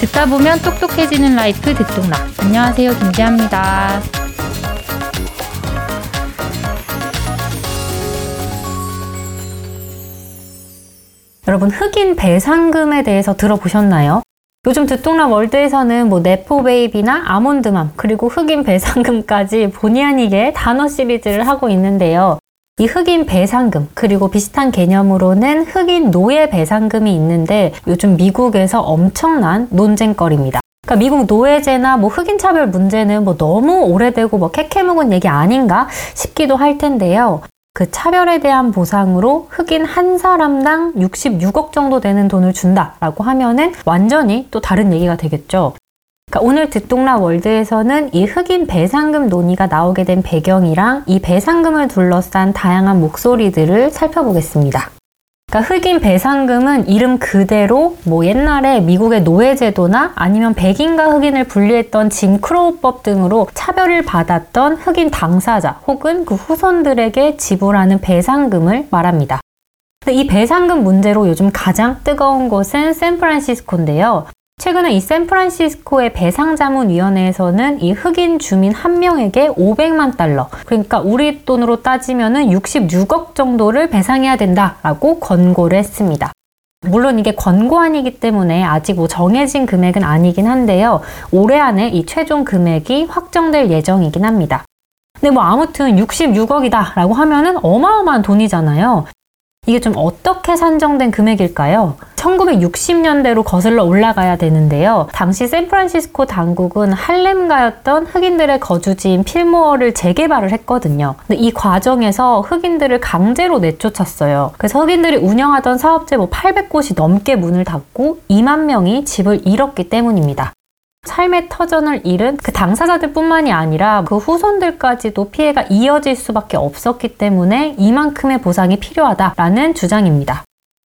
듣다 보면 똑똑해지는 라이프 듣똑나. 안녕하세요, 김지아입니다. 여러분, 흑인 배상금에 대해서 들어보셨나요? 요즘 듣똑나 월드에서는 네포베이비나 아몬드맘, 그리고 흑인 배상금까지 본의 아니게 단어 시리즈를 하고 있는데요. 이 흑인 배상금, 그리고 비슷한 개념으로는 흑인 노예 배상금이 있는데 요즘 미국에서 엄청난 논쟁거리입니다. 그러니까 미국 노예제나 흑인 차별 문제는 너무 오래되고 캐캐묵은 얘기 아닌가 싶기도 할 텐데요. 그 차별에 대한 보상으로 흑인 한 사람당 66억 정도 되는 돈을 준다라고 하면은 완전히 또 다른 얘기가 되겠죠. 그러니까 오늘 듣똑나 월드에서는 이 흑인 배상금 논의가 나오게 된 배경이랑 이 배상금을 둘러싼 다양한 목소리들을 살펴보겠습니다. 그러니까 흑인 배상금은 이름 그대로 옛날에 미국의 노예제도나 아니면 백인과 흑인을 분리했던 짐크로우법 등으로 차별을 받았던 흑인 당사자 혹은 그 후손들에게 지불하는 배상금을 말합니다. 근데 이 배상금 문제로 요즘 가장 뜨거운 곳은 샌프란시스코인데요. 최근에 이 샌프란시스코의 배상자문위원회에서는 이 흑인 주민 한 명에게 500만 달러, 그러니까 우리 돈으로 따지면은 66억 정도를 배상해야 된다라고 권고를 했습니다. 물론 이게 권고안이기 때문에 아직 정해진 금액은 아니긴 한데요. 올해 안에 이 최종 금액이 확정될 예정이긴 합니다. 근데 아무튼 66억이다라고 하면은 어마어마한 돈이잖아요. 이게 좀 어떻게 산정된 금액일까요? 1960년대로 거슬러 올라가야 되는데요. 당시 샌프란시스코 당국은 할렘가였던 흑인들의 거주지인 필모어를 재개발을 했거든요. 근데 이 과정에서 흑인들을 강제로 내쫓았어요. 그래서 흑인들이 운영하던 사업체 800곳이 넘게 문을 닫고 2만 명이 집을 잃었기 때문입니다. 삶의 터전을 잃은 그 당사자들 뿐만이 아니라 그 후손들까지도 피해가 이어질 수밖에 없었기 때문에 이만큼의 보상이 필요하다라는 주장입니다.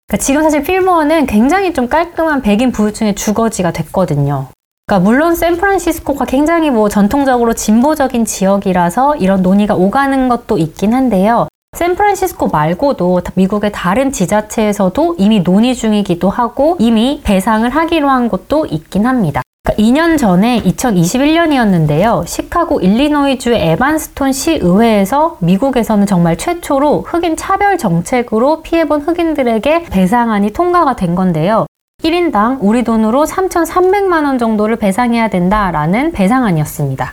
그러니까 지금 사실 필모어는 굉장히 좀 깔끔한 백인 부유층의 주거지가 됐거든요. 그러니까 물론 샌프란시스코가 굉장히 전통적으로 진보적인 지역이라서 이런 논의가 오가는 것도 있긴 한데요. 샌프란시스코 말고도 미국의 다른 지자체에서도 이미 논의 중이기도 하고 이미 배상을 하기로 한 곳도 있긴 합니다. 2년 전에 2021년이었는데요. 시카고 일리노이주의 에반스톤 시의회에서 미국에서는 정말 최초로 흑인 차별 정책으로 피해본 흑인들에게 배상안이 통과가 된 건데요. 1인당 우리 돈으로 3,300만 원 정도를 배상해야 된다라는 배상안이었습니다.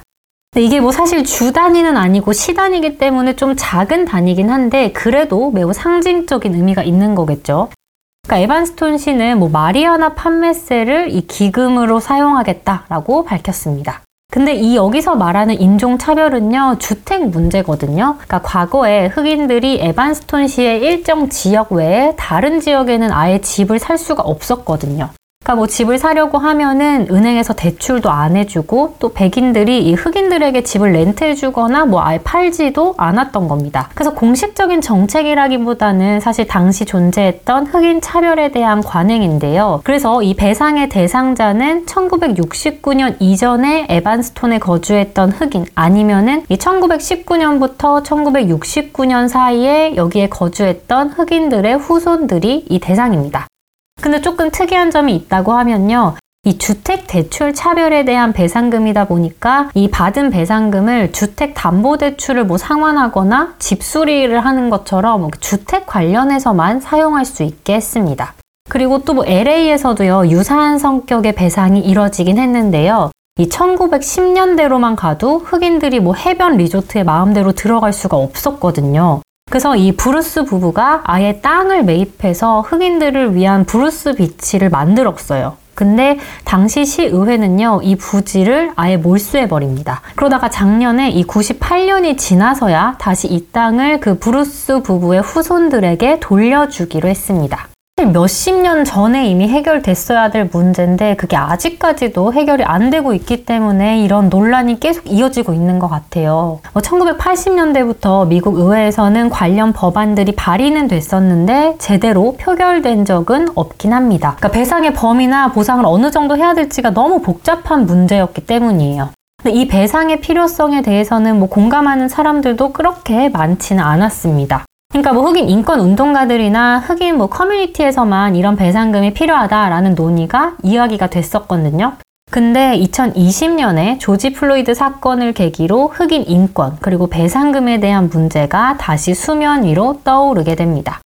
근데 이게 사실 주 단위는 아니고 시 단위이기 때문에 좀 작은 단위긴 한데 그래도 매우 상징적인 의미가 있는 거겠죠. 그러니까 에반스톤 씨는 마리아나 판매세를 이 기금으로 사용하겠다라고 밝혔습니다. 근데 이 여기서 말하는 인종차별은요, 주택 문제거든요. 그러니까 과거에 흑인들이 에반스톤 씨의 일정 지역 외에 다른 지역에는 아예 집을 살 수가 없었거든요. 그러니까 집을 사려고 하면은 은행에서 대출도 안 해주고 또 백인들이 이 흑인들에게 집을 렌트해주거나 아예 팔지도 않았던 겁니다. 그래서 공식적인 정책이라기보다는 사실 당시 존재했던 흑인 차별에 대한 관행인데요. 그래서 이 배상의 대상자는 1969년 이전에 에반스톤에 거주했던 흑인 아니면은 이 1919년부터 1969년 사이에 여기에 거주했던 흑인들의 후손들이 이 대상입니다. 근데 조금 특이한 점이 있다고 하면요. 이 주택 대출 차별에 대한 배상금이다 보니까 이 받은 배상금을 주택 담보 대출을 상환하거나 집 수리를 하는 것처럼 주택 관련해서만 사용할 수 있게 했습니다. 그리고 또 LA에서도요. 유사한 성격의 배상이 이뤄지긴 했는데요. 이 1910년대로만 가도 흑인들이 해변 리조트에 마음대로 들어갈 수가 없었거든요. 그래서 이 브루스 부부가 아예 땅을 매입해서 흑인들을 위한 브루스 비치를 만들었어요. 근데 당시 시의회는요, 이 부지를 아예 몰수해버립니다. 그러다가 작년에 이 98년이 지나서야 다시 이 땅을 그 브루스 부부의 후손들에게 돌려주기로 했습니다. 몇십 년 전에 이미 해결됐어야 될 문제인데 그게 아직까지도 해결이 안 되고 있기 때문에 이런 논란이 계속 이어지고 있는 것 같아요. 1980년대부터 미국 의회에서는 관련 법안들이 발의는 됐었는데 제대로 표결된 적은 없긴 합니다. 그러니까 배상의 범위나 보상을 어느 정도 해야 될지가 너무 복잡한 문제였기 때문이에요. 이 배상의 필요성에 대해서는 뭐 공감하는 사람들도 그렇게 많지는 않았습니다. 그러니까 뭐 흑인 인권 운동가들이나 흑인 뭐 커뮤니티에서만 이런 배상금이 필요하다라는 논의가 이야기가 됐었거든요. 근데 2020년에 조지 플로이드 사건을 계기로 흑인 인권 그리고 배상금에 대한 문제가 다시 수면 위로 떠오르게 됩니다.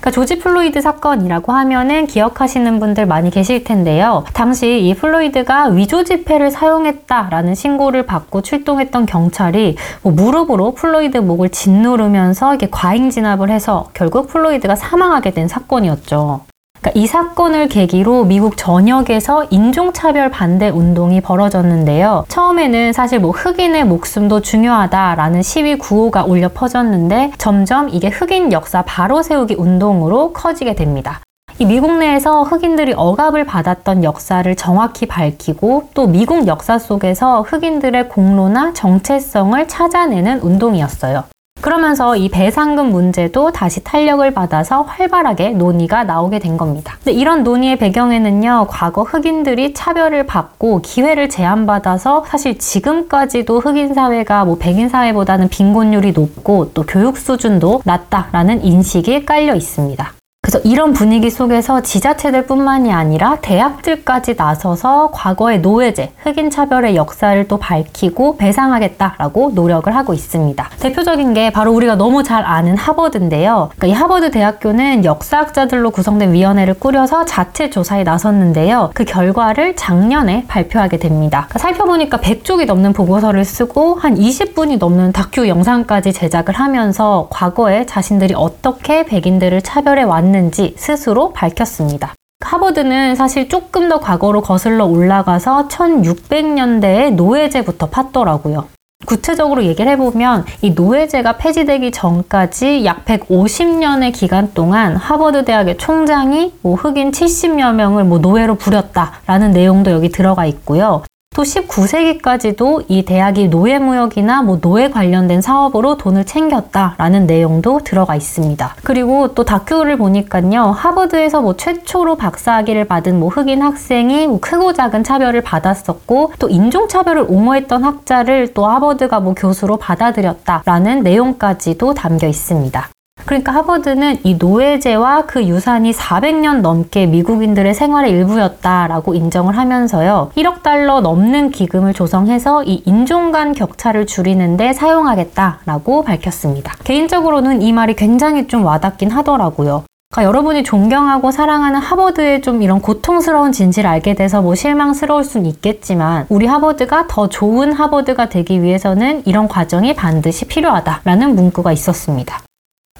그러니까 조지 플로이드 사건이라고 하면은 기억하시는 분들 많이 계실 텐데요. 당시 이 플로이드가 위조 지폐를 사용했다라는 신고를 받고 출동했던 경찰이 뭐 무릎으로 플로이드 목을 짓누르면서 이렇게 과잉 진압을 해서 결국 플로이드가 사망하게 된 사건이었죠. 그러니까 이 사건을 계기로 미국 전역에서 인종차별 반대 운동이 벌어졌는데요. 처음에는 사실 뭐 흑인의 목숨도 중요하다라는 시위 구호가 울려 퍼졌는데 점점 이게 흑인 역사 바로 세우기 운동으로 커지게 됩니다. 이 미국 내에서 흑인들이 억압을 받았던 역사를 정확히 밝히고 또 미국 역사 속에서 흑인들의 공로나 정체성을 찾아내는 운동이었어요. 그러면서 이 배상금 문제도 다시 탄력을 받아서 활발하게 논의가 나오게 된 겁니다. 근데 이런 논의의 배경에는요, 과거 흑인들이 차별을 받고 기회를 제한받아서 사실 지금까지도 흑인 사회가 뭐 백인 사회보다는 빈곤율이 높고 또 교육 수준도 낮다라는 인식이 깔려 있습니다. 그래서 이런 분위기 속에서 지자체들 뿐만이 아니라 대학들까지 나서서 과거의 노예제, 흑인 차별의 역사를 또 밝히고 배상하겠다라고 노력을 하고 있습니다. 대표적인 게 바로 우리가 너무 잘 아는 하버드인데요. 그러니까 이 하버드 대학교는 역사학자들로 구성된 위원회를 꾸려서 자체 조사에 나섰는데요. 그 결과를 작년에 발표하게 됩니다. 그러니까 살펴보니까 100쪽이 넘는 보고서를 쓰고 한 20분이 넘는 다큐 영상까지 제작을 하면서 과거에 자신들이 어떻게 백인들을 차별해 왔는지 스스로 밝혔습니다. 하버드는 사실 조금 더 과거로 거슬러 올라가서 1600년대의 노예제부터 팠더라고요. 구체적으로 얘기를 해보면 이 노예제가 폐지되기 전까지 약 150년의 기간 동안 하버드 대학의 총장이 뭐 흑인 70여 명을 뭐 노예로 부렸다라는 내용도 여기 들어가 있고요. 또 19세기까지도 이 대학이 노예무역이나 뭐 노예 관련된 사업으로 돈을 챙겼다라는 내용도 들어가 있습니다. 그리고 또 다큐를 보니까요, 하버드에서 뭐 최초로 박사학위를 받은 뭐 흑인 학생이 뭐 크고 작은 차별을 받았었고 또 인종차별을 옹호했던 학자를 또 하버드가 뭐 교수로 받아들였다라는 내용까지도 담겨 있습니다. 그러니까 하버드는 이 노예제와 그 유산이 400년 넘게 미국인들의 생활의 일부였다라고 인정을 하면서요. 1억 달러 넘는 기금을 조성해서 이 인종 간 격차를 줄이는 데 사용하겠다라고 밝혔습니다. 개인적으로는 이 말이 굉장히 좀 와닿긴 하더라고요. 그러니까 여러분이 존경하고 사랑하는 하버드의 좀 이런 고통스러운 진실을 알게 돼서 뭐 실망스러울 순 있겠지만 우리 하버드가 더 좋은 하버드가 되기 위해서는 이런 과정이 반드시 필요하다라는 문구가 있었습니다.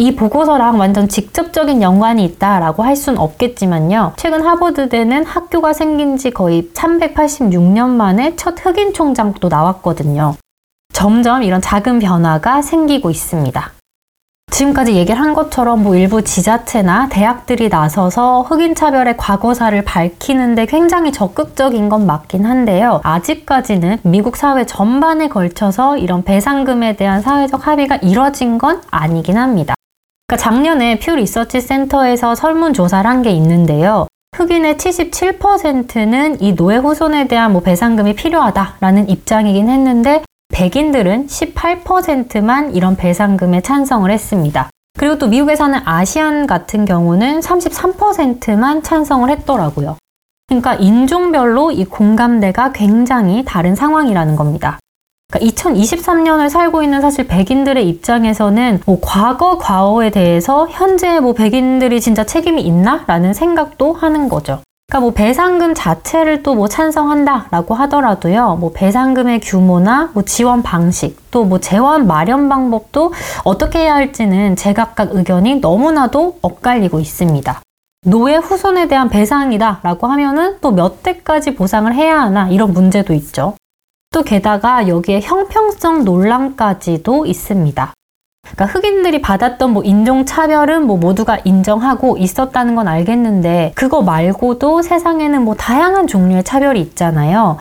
이 보고서랑 완전 직접적인 연관이 있다라고 할 순 없겠지만요. 최근 하버드대는 학교가 생긴 지 거의 386년 만에 첫 흑인 총장도 나왔거든요. 점점 이런 작은 변화가 생기고 있습니다. 지금까지 얘기를 한 것처럼 뭐 일부 지자체나 대학들이 나서서 흑인 차별의 과거사를 밝히는데 굉장히 적극적인 건 맞긴 한데요. 아직까지는 미국 사회 전반에 걸쳐서 이런 배상금에 대한 사회적 합의가 이뤄진 건 아니긴 합니다. 그러니까 작년에 퓨 리서치 센터에서 설문조사를 한 게 있는데요. 흑인의 77%는 이 노예 후손에 대한 뭐 배상금이 필요하다라는 입장이긴 했는데 백인들은 18%만 이런 배상금에 찬성을 했습니다. 그리고 또 미국에 사는 아시안 같은 경우는 33%만 찬성을 했더라고요. 그러니까 인종별로 이 공감대가 굉장히 다른 상황이라는 겁니다. 그러니까 2023년을 살고 있는 사실 백인들의 입장에서는 뭐 과거에 대해서 현재 뭐 백인들이 진짜 책임이 있나? 라는 생각도 하는 거죠. 그러니까 뭐 배상금 자체를 또 뭐 찬성한다라고 하더라도요, 뭐 배상금의 규모나 뭐 지원 방식, 또 뭐 재원 마련 방법도 어떻게 해야 할지는 제각각 의견이 너무나도 엇갈리고 있습니다. 노예 후손에 대한 배상이다라고 하면은 또 몇 대까지 보상을 해야 하나 이런 문제도 있죠. 또 게다가 여기에 형평성 논란까지도 있습니다. 그러니까 흑인들이 받았던 뭐 인종차별은 뭐 모두가 인정하고 있었다는 건 알겠는데 그거 말고도 세상에는 뭐 다양한 종류의 차별이 있잖아요.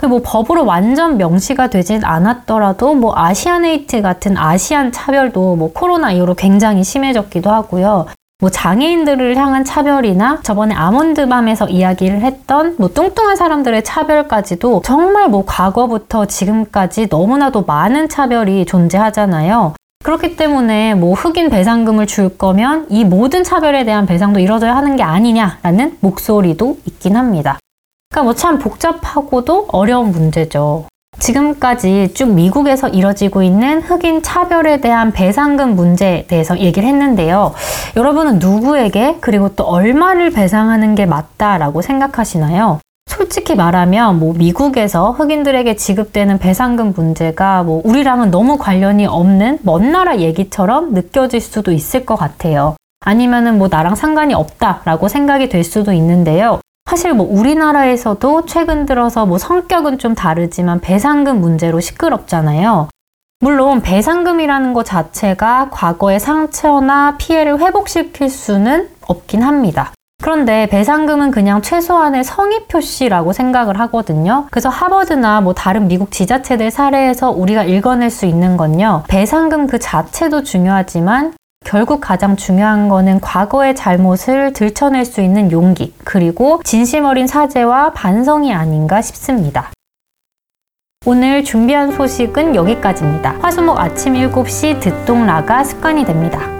그 뭐 법으로 완전 명시가 되진 않았더라도 뭐 아시안 헤이트 같은 아시안 차별도 뭐 코로나 이후로 굉장히 심해졌기도 하고요. 뭐 장애인들을 향한 차별이나 저번에 아몬드밤에서 이야기를 했던 뭐 뚱뚱한 사람들의 차별까지도 정말 뭐 과거부터 지금까지 너무나도 많은 차별이 존재하잖아요. 그렇기 때문에 뭐 흑인 배상금을 줄 거면 이 모든 차별에 대한 배상도 이뤄져야 하는 게 아니냐라는 목소리도 있긴 합니다. 그러니까 뭐 참 복잡하고도 어려운 문제죠. 지금까지 쭉 미국에서 이뤄지고 있는 흑인 차별에 대한 배상금 문제에 대해서 얘기를 했는데요. 여러분은 누구에게 그리고 또 얼마를 배상하는 게 맞다라고 생각하시나요? 솔직히 말하면 뭐 미국에서 흑인들에게 지급되는 배상금 문제가 뭐 우리랑은 너무 관련이 없는 먼 나라 얘기처럼 느껴질 수도 있을 것 같아요. 아니면은 뭐 나랑 상관이 없다라고 생각이 될 수도 있는데요. 사실 뭐 우리나라에서도 최근 들어서 뭐 성격은 좀 다르지만 배상금 문제로 시끄럽잖아요. 물론 배상금이라는 것 자체가 과거의 상처나 피해를 회복시킬 수는 없긴 합니다. 그런데 배상금은 그냥 최소한의 성의 표시라고 생각을 하거든요. 그래서 하버드나 뭐 다른 미국 지자체들 사례에서 우리가 읽어낼 수 있는 건요. 배상금 그 자체도 중요하지만 결국 가장 중요한 거는 과거의 잘못을 들춰낼 수 있는 용기, 그리고 진심 어린 사죄와 반성이 아닌가 싶습니다. 오늘 준비한 소식은 여기까지입니다. 화수목 아침 7시 듣동라가 습관이 됩니다.